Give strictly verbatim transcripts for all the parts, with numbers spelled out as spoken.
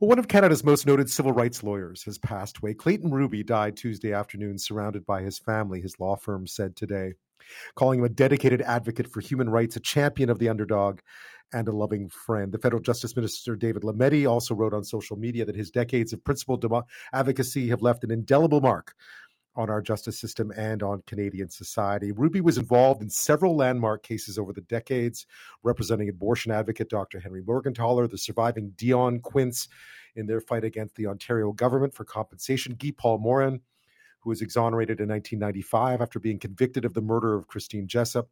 Well, one of Canada's most noted civil rights lawyers has passed away. Clayton Ruby died Tuesday afternoon, surrounded by his family, his law firm said today, calling him a dedicated advocate for human rights, a champion of the underdog, and a loving friend. The federal justice minister, David Lametti, also wrote on social media that his decades of principled advocacy have left an indelible mark on our justice system and on Canadian society. Ruby was involved in several landmark cases over the decades, representing abortion advocate Doctor Henry Morgenthaler, the surviving Dionne Quints in their fight against the Ontario government for compensation, Guy Paul Morin, who was exonerated in nineteen ninety-five after being convicted of the murder of Christine Jessup.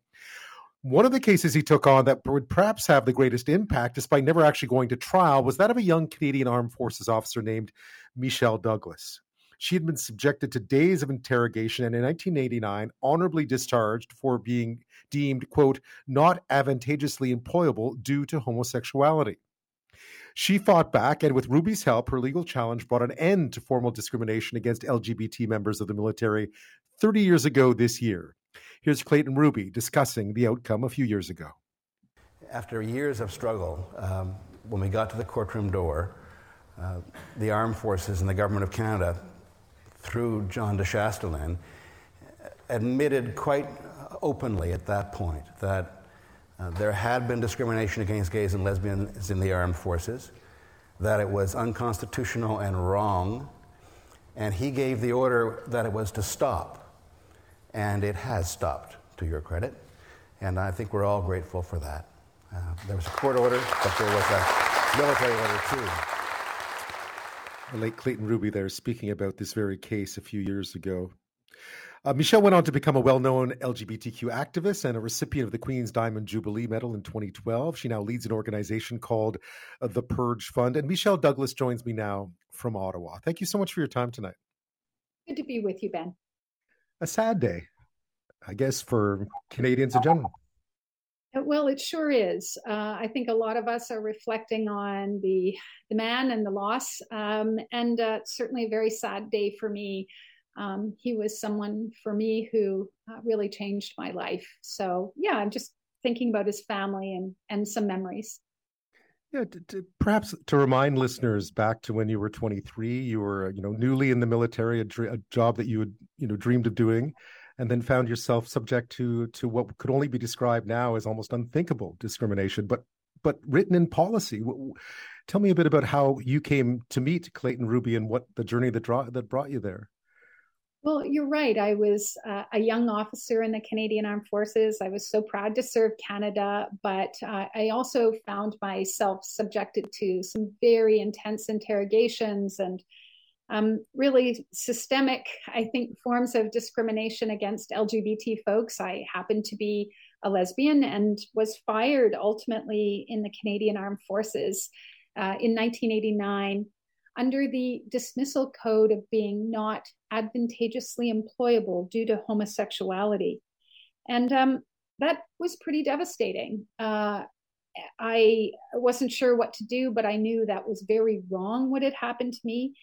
One of the cases he took on that would perhaps have the greatest impact, despite never actually going to trial, was that of a young Canadian Armed Forces officer named Michelle Douglas. She had been subjected to days of interrogation and in nineteen eighty-nine honorably discharged for being deemed, quote, not advantageously employable due to homosexuality. She fought back, and with Ruby's help, her legal challenge brought an end to formal discrimination against L G B T members of the military thirty years ago this year. Here's Clayton Ruby discussing the outcome a few years ago. After years of struggle, um, when we got to the courtroom door, uh, the Armed Forces and the Government of Canada, through John de Chastelin, admitted quite openly at that point that uh, there had been discrimination against gays and lesbians in the armed forces, that it was unconstitutional and wrong, and he gave the order that it was to stop. And it has stopped, to your credit, and I think we're all grateful for that. Uh, there was a court order, but there was a military order too. The late Clayton Ruby there speaking about this very case a few years ago. Uh, Michelle went on to become a well-known L G B T Q activist and a recipient of the Queen's Diamond Jubilee Medal in twenty twelve. She now leads an organization called uh, the Purge Fund. And Michelle Douglas joins me now from Ottawa. Thank you so much for your time tonight. Good to be with you, Ben. A sad day, I guess, for Canadians in general. Well, it sure is. Uh, I think a lot of us are reflecting on the the man and the loss, um, and uh, certainly a very sad day for me. Um, he was someone for me who uh, really changed my life. So, yeah, I'm just thinking about his family and, and some memories. Yeah, to, to, perhaps to remind listeners back to when you were twenty-three, you were you know newly in the military, a, dr- a job that you had you know dreamed of doing. And then found yourself subject to to what could only be described now as almost unthinkable discrimination, but but written in policy. Tell me a bit about how you came to meet Clayton Ruby and what the journey that draw, that brought you there. Well, you're right. I was uh, a young officer in the Canadian Armed Forces. I was so proud to serve Canada, but uh, I also found myself subjected to some very intense interrogations and Um, really systemic, I think, forms of discrimination against L G B T folks. I happened to be a lesbian and was fired ultimately in the Canadian Armed Forces uh, in nineteen eighty-nine under the dismissal code of being not advantageously employable due to homosexuality. And um, that was pretty devastating. Uh, I wasn't sure what to do, but I knew that was very wrong what had happened to me.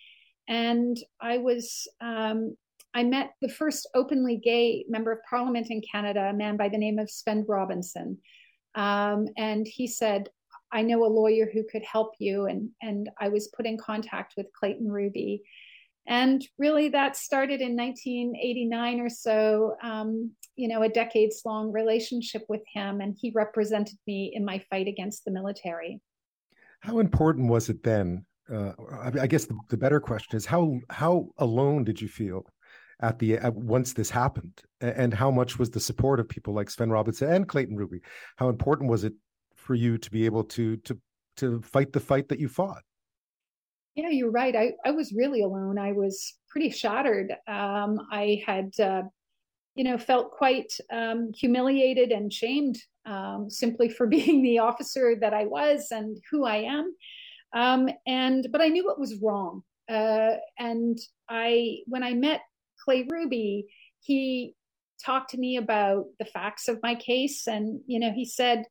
And I was, um, I met the first openly gay member of parliament in Canada, a man by the name of Svend Robinson. Um, and he said, I know a lawyer who could help you. And, and I was put in contact with Clayton Ruby. And really that started in nineteen eighty-nine or so, um, you know, a decades long relationship with him. And he represented me in my fight against the military. How important was it then? Uh, I guess the, the better question is how how alone did you feel at the at once this happened, and how much was the support of people like Svend Robinson and Clayton Ruby? How important was it for you to be able to to to fight the fight that you fought? Yeah, you're right. I, I was really alone. I was pretty shattered. Um, I had uh, you know felt quite um, humiliated and shamed um, simply for being the officer that I was and who I am. Um, and, but I knew what was wrong. Uh, and I, when I met Clay Ruby, he talked to me about the facts of my case. And, you know, he said,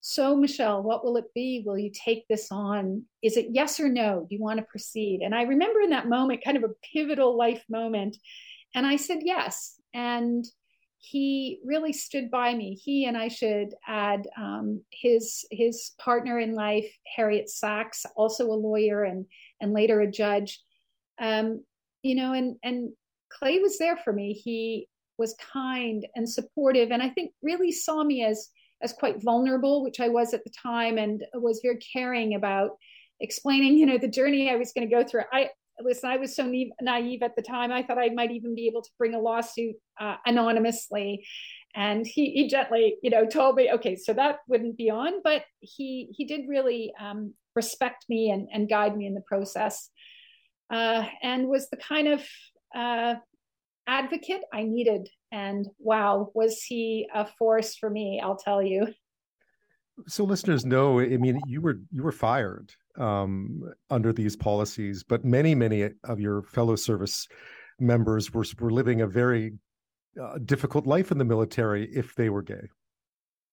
so Michelle, what will it be? Will you take this on? Is it yes or no? Do you want to proceed? And I remember in that moment, kind of a pivotal life moment. And I said, yes. And he really stood by me. He, and I should add, um, his his partner in life, Harriet Sachs, also a lawyer and and later a judge, um, you know, and and Clay was there for me. He was kind and supportive, and I think really saw me as as quite vulnerable, which I was at the time, and was very caring about explaining, you know, the journey I was going to go through. I Listen, I was so naive at the time. I thought I might even be able to bring a lawsuit uh, anonymously. And he, he gently, you know, told me, okay, so that wouldn't be on. But he he did really um, respect me and, and guide me in the process, uh, and was the kind of uh, advocate I needed. And wow, was he a force for me, I'll tell you. So listeners know, I mean, you were you were fired um, under these policies, but many, many of your fellow service members were, were living a very uh, difficult life in the military if they were gay.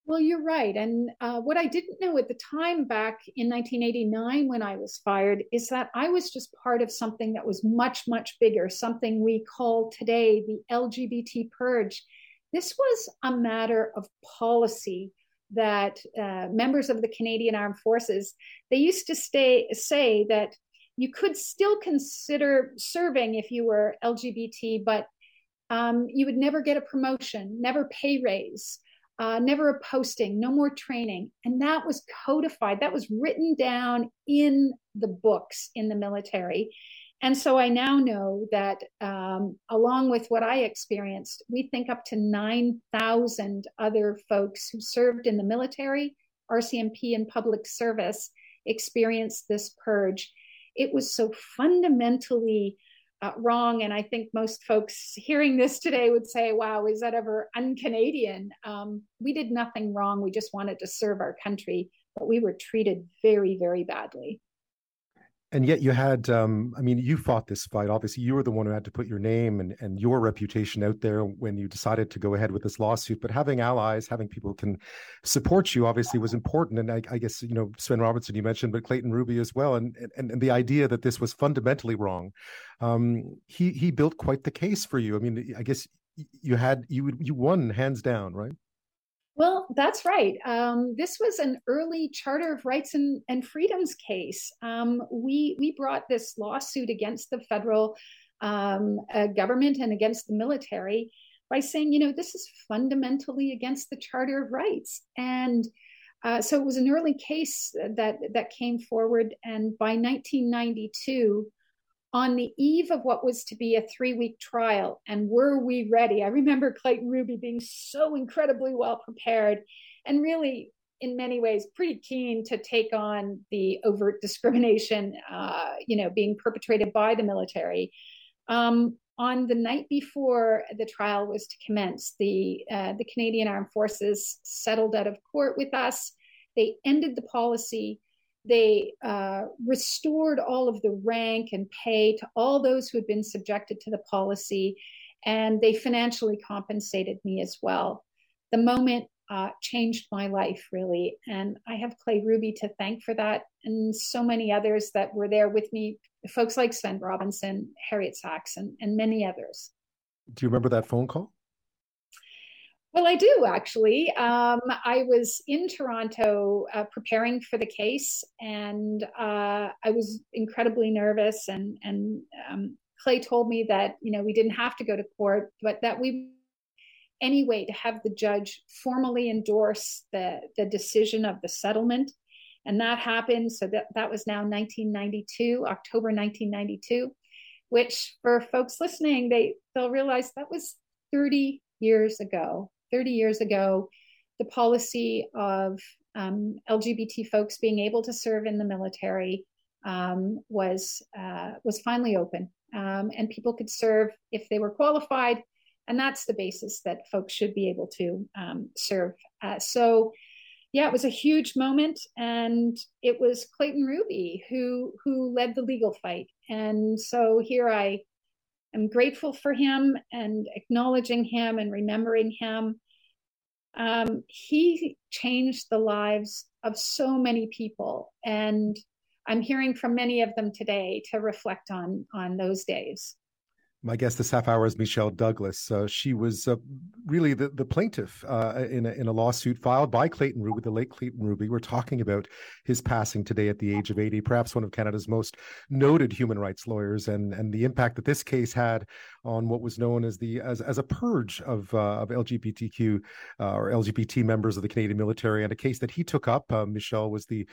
Well, you're right. And uh, what I didn't know at the time back in nineteen eighty-nine when I was fired is that I was just part of something that was much, much bigger, something we call today the L G B T purge. This was a matter of policy that uh, members of the Canadian Armed Forces, they used to stay, say that you could still consider serving if you were L G B T, but um, you would never get a promotion, never pay raise, uh, never a posting, no more training. And that was codified. That was written down in the books in the military. And so I now know that um, along with what I experienced, we think up to nine thousand other folks who served in the military, R C M P, and public service experienced this purge. It was so fundamentally uh, wrong. And I think most folks hearing this today would say, wow, is that ever un-Canadian? Um, we did nothing wrong. We just wanted to serve our country, but we were treated very, very badly. And yet you had, um, I mean, you fought this fight. Obviously, you were the one who had to put your name and, and your reputation out there when you decided to go ahead with this lawsuit. But having allies, having people who can support you obviously was important. And I, I guess, you know, Svend Robinson, you mentioned, but Clayton Ruby as well. And and, and the idea that this was fundamentally wrong, um, he he built quite the case for you. I mean, I guess you had, you you won hands down, right? Well, that's right. Um, this was an early Charter of Rights and, and Freedoms case. Um, we we brought this lawsuit against the federal um, uh, government and against the military by saying, you know, this is fundamentally against the Charter of Rights. And uh, so it was an early case that that came forward. And by nineteen ninety-two, on the eve of what was to be a three-week trial, and were we ready? I remember Clayton Ruby being so incredibly well prepared and really, in many ways, pretty keen to take on the overt discrimination, uh, you know, being perpetrated by the military. Um, on the night before the trial was to commence, the uh, the Canadian Armed Forces settled out of court with us. They ended the policy. They uh, restored all of the rank and pay to all those who had been subjected to the policy, and they financially compensated me as well. The moment uh, changed my life, really, and I have Clay Ruby to thank for that, and so many others that were there with me, folks like Svend Robinson, Harriet Sachs, and, and many others. Do you remember that phone call? Well, I do, actually. Um, I was in Toronto uh, preparing for the case, and uh, I was incredibly nervous. And, and um, Clay told me that, you know, we didn't have to go to court, but that we, anyway, to have the judge formally endorse the, the decision of the settlement. And that happened. So that, that was now nineteen ninety-two, October nineteen ninety-two, which for folks listening, they, they'll realize that was thirty years ago. thirty years ago, the policy of um, L G B T folks being able to serve in the military um, was uh, was finally open, um, and people could serve if they were qualified, and that's the basis that folks should be able to um, serve. Uh, so, yeah, it was a huge moment, and it was Clayton Ruby who who led the legal fight, and so here I. I'm grateful for him and acknowledging him and remembering him. Um, he changed the lives of so many people. And I'm hearing from many of them today to reflect on, on those days. My guest this half hour is Michelle Douglas. Uh, she was uh, really the, the plaintiff uh, in, a, in a lawsuit filed by Clayton Ruby, the late Clayton Ruby. We're talking about his passing today at the age of eighty, perhaps one of Canada's most noted human rights lawyers, and, and the impact that this case had on what was known as the as, as a purge of uh, of L G B T Q uh, or L G B T members of the Canadian military, and a case that he took up. Uh, Michelle was the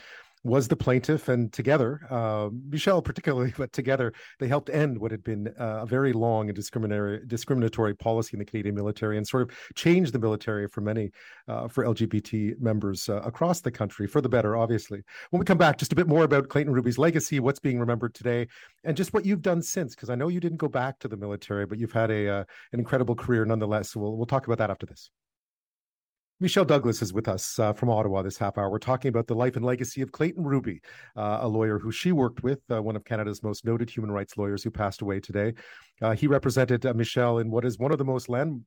was the plaintiff, and together, uh, Michelle particularly, but together they helped end what had been uh, a very long and discriminatory, discriminatory policy in the Canadian military, and sort of changed the military for many, uh, for L G B T members uh, across the country, for the better, obviously. When we come back, just a bit more about Clayton Ruby's legacy, what's being remembered today, and just what you've done since, because I know you didn't go back to the military, but you've had a uh, an incredible career nonetheless. So we'll, we'll talk about that after this. Michelle Douglas is with us uh, from Ottawa this half hour. We're talking about the life and legacy of Clayton Ruby, uh, a lawyer who she worked with, uh, one of Canada's most noted human rights lawyers who passed away today. Uh, he represented uh, Michelle in what is one of the most land,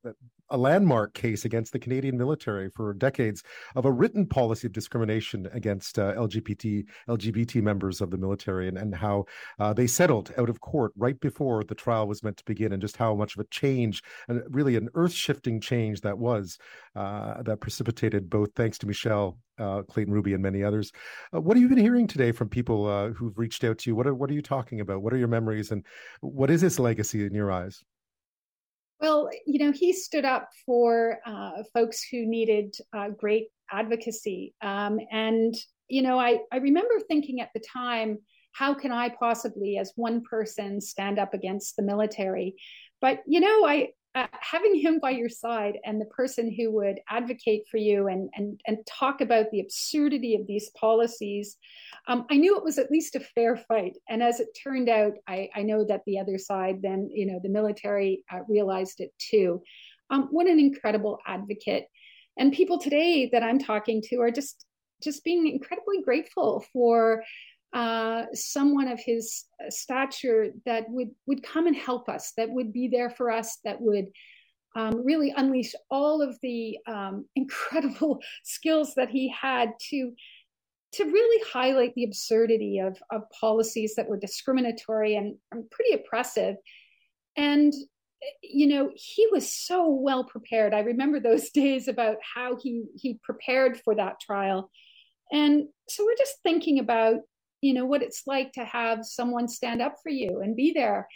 a landmark case against the Canadian military for decades of a written policy of discrimination against uh, L G B T L G B T members of the military, and, and how uh, they settled out of court right before the trial was meant to begin, and just how much of a change, and really an earth-shifting change that was, uh, that precipitated both thanks to Michelle, uh, Clayton Ruby, and many others. Uh, what have you been hearing today from people uh, who've reached out to you? What are, what are you talking about? What are your memories, and what is his legacy in your eyes? Well, you know, he stood up for uh, folks who needed uh, great advocacy. Um, and, you know, I, I remember thinking at the time, how can I possibly, as one person, stand up against the military? But, you know, I Uh, having him by your side, and the person who would advocate for you and and and talk about the absurdity of these policies, um, I knew it was at least a fair fight. And as it turned out, I, I know that the other side, then you know, the military uh, realized it too. Um, what an incredible advocate! And people today that I'm talking to are just just being incredibly grateful for uh, someone of his stature that would, would come and help us, that would be there for us, that would um, really unleash all of the um, incredible skills that he had to, to really highlight the absurdity of, of policies that were discriminatory and, and pretty oppressive. And, you know, he was so well prepared. I remember those days about how he, he prepared for that trial. And so we're just thinking about, you know, what it's like to have someone stand up for you and be there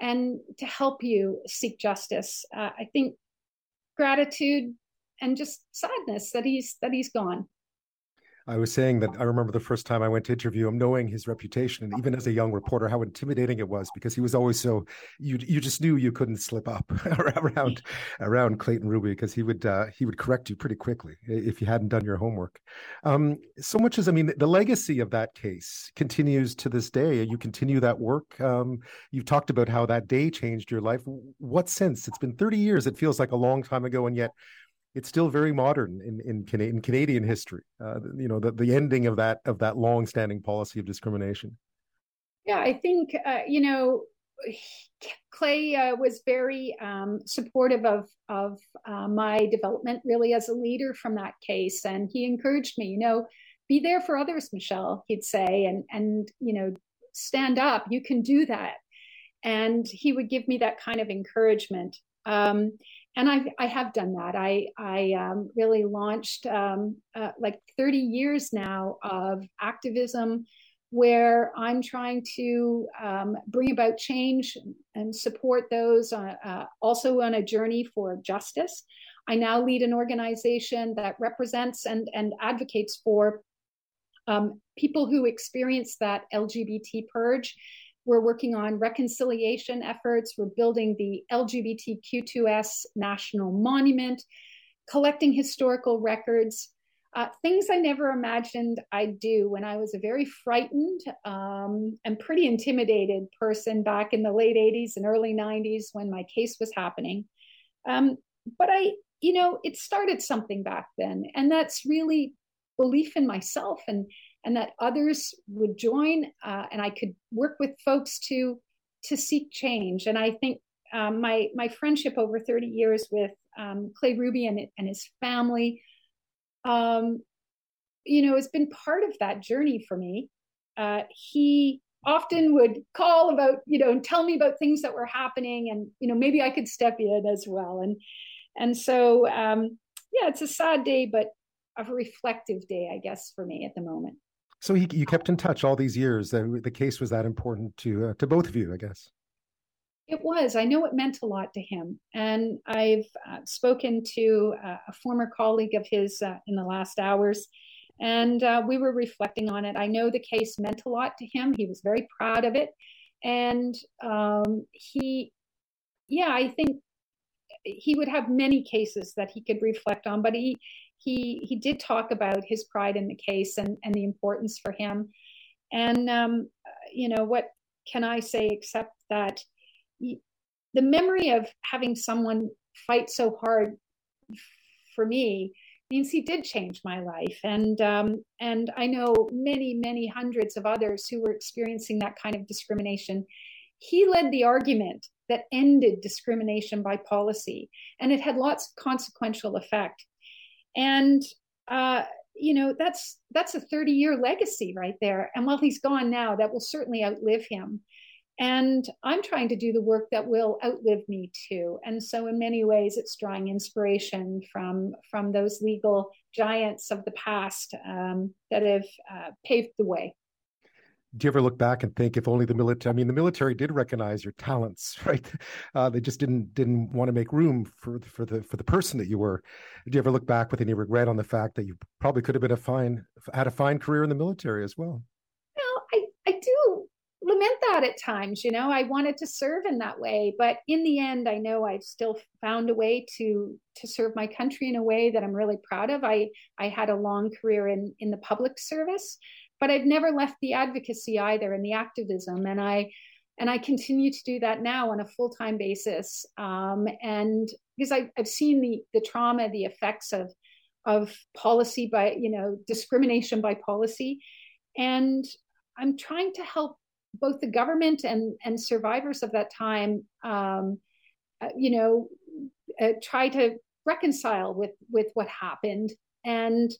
and to help you seek justice. Uh, I think gratitude and just sadness that he's that he's gone. I was saying that I remember the first time I went to interview him, knowing his reputation, and even as a young reporter, how intimidating it was, because he was always so, you you just knew you couldn't slip up around around Clayton Ruby, because he would uh, he would correct you pretty quickly if you hadn't done your homework. Um, so much as, I mean, the legacy of that case continues to this day. You continue that work. Um, you've talked about how that day changed your life. What since? It's been thirty years. It feels like a long time ago, and yet it's still very modern in in, Can- in Canadian history. Uh, you know, the, the ending of that of that long-standing policy of discrimination. Yeah, I think uh, you know, Clay uh, was very um, supportive of of uh, my development, really, as a leader from that case, and he encouraged me. You know, be there for others, Michelle. He'd say, and and you know, stand up. You can do that. And he would give me that kind of encouragement. Um, And I, I have done that. I, I um, really launched um, uh, like thirty years now of activism, where I'm trying to um, bring about change and support those uh, uh, also on a journey for justice. I now lead an organization that represents and, and advocates for um, people who experience that L G B T purge. We're working on reconciliation efforts. We're building the L G B T Q two S National Monument, collecting historical records, uh, things I never imagined I'd do when I was a very frightened um, and pretty intimidated person back in the late eighties and early nineties when my case was happening. Um, but I, you know, it started something back then. And that's really belief in myself, and and that others would join, uh, and I could work with folks to to seek change. And I think um, my my friendship over thirty years with um, Clay Ruby and, and his family, um, you know, has been part of that journey for me. Uh, he often would call about, you know, and tell me about things that were happening, and, you know, maybe I could step in as well. And, and so, um, yeah, it's a sad day, but a reflective day, I guess, for me at the moment. So he, you kept in touch all these years. The, the case was that important to uh, to both of you, I guess. It was. I know it meant a lot to him. And I've uh, spoken to uh, a former colleague of his uh, in the last hours, and uh, we were reflecting on it. I know the case meant a lot to him. He was very proud of it. And um, he, yeah, I think he would have many cases that he could reflect on, but he he he did talk about his pride in the case and, and the importance for him. And, um, you know, what can I say except that the memory of having someone fight so hard for me means he did change my life. And um, and I know many, many hundreds of others who were experiencing that kind of discrimination. He led the argument that ended discrimination by policy, and it had lots of consequential effect. And, uh, you know, that's that's a thirty-year legacy right there. And while he's gone now, that will certainly outlive him. And I'm trying to do the work that will outlive me too. And so in many ways, it's drawing inspiration from, from those legal giants of the past um, that have uh, paved the way. Do you ever look back and think, if only the military, I mean, the military did recognize your talents, right? Uh, they just didn't didn't want to make room for, for the for the person that you were. Do you ever look back with any regret on the fact that you probably could have been a fine, had a fine career in the military as well? Lament that at times, you know, I wanted to serve in that way, but in the end, I know I've still found a way to to serve my country in a way that I'm really proud of. I I had a long career in in the public service, but I've never left the advocacy either, and the activism, and I and I continue to do that now on a full time basis, um, and because I, I've seen the the trauma, the effects of of policy by you know discrimination by policy, and I'm trying to help both the government and, and survivors of that time, um, uh, you know, uh, try to reconcile with, with what happened. And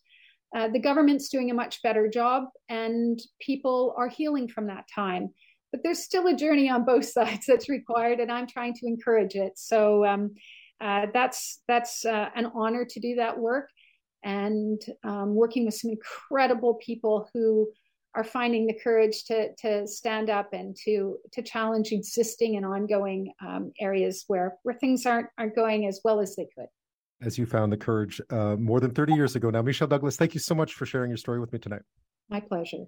uh, the government's doing a much better job, and people are healing from that time. But there's still a journey on both sides that's required, and I'm trying to encourage it. So um, uh, that's that's uh, an honor to do that work, and um, working with some incredible people who are finding the courage to to stand up and to to challenge existing and ongoing um, areas where where things aren't aren't going as well as they could. As you found the courage uh, more than thirty years ago now. Michelle Douglas, thank you so much for sharing your story with me tonight. My pleasure.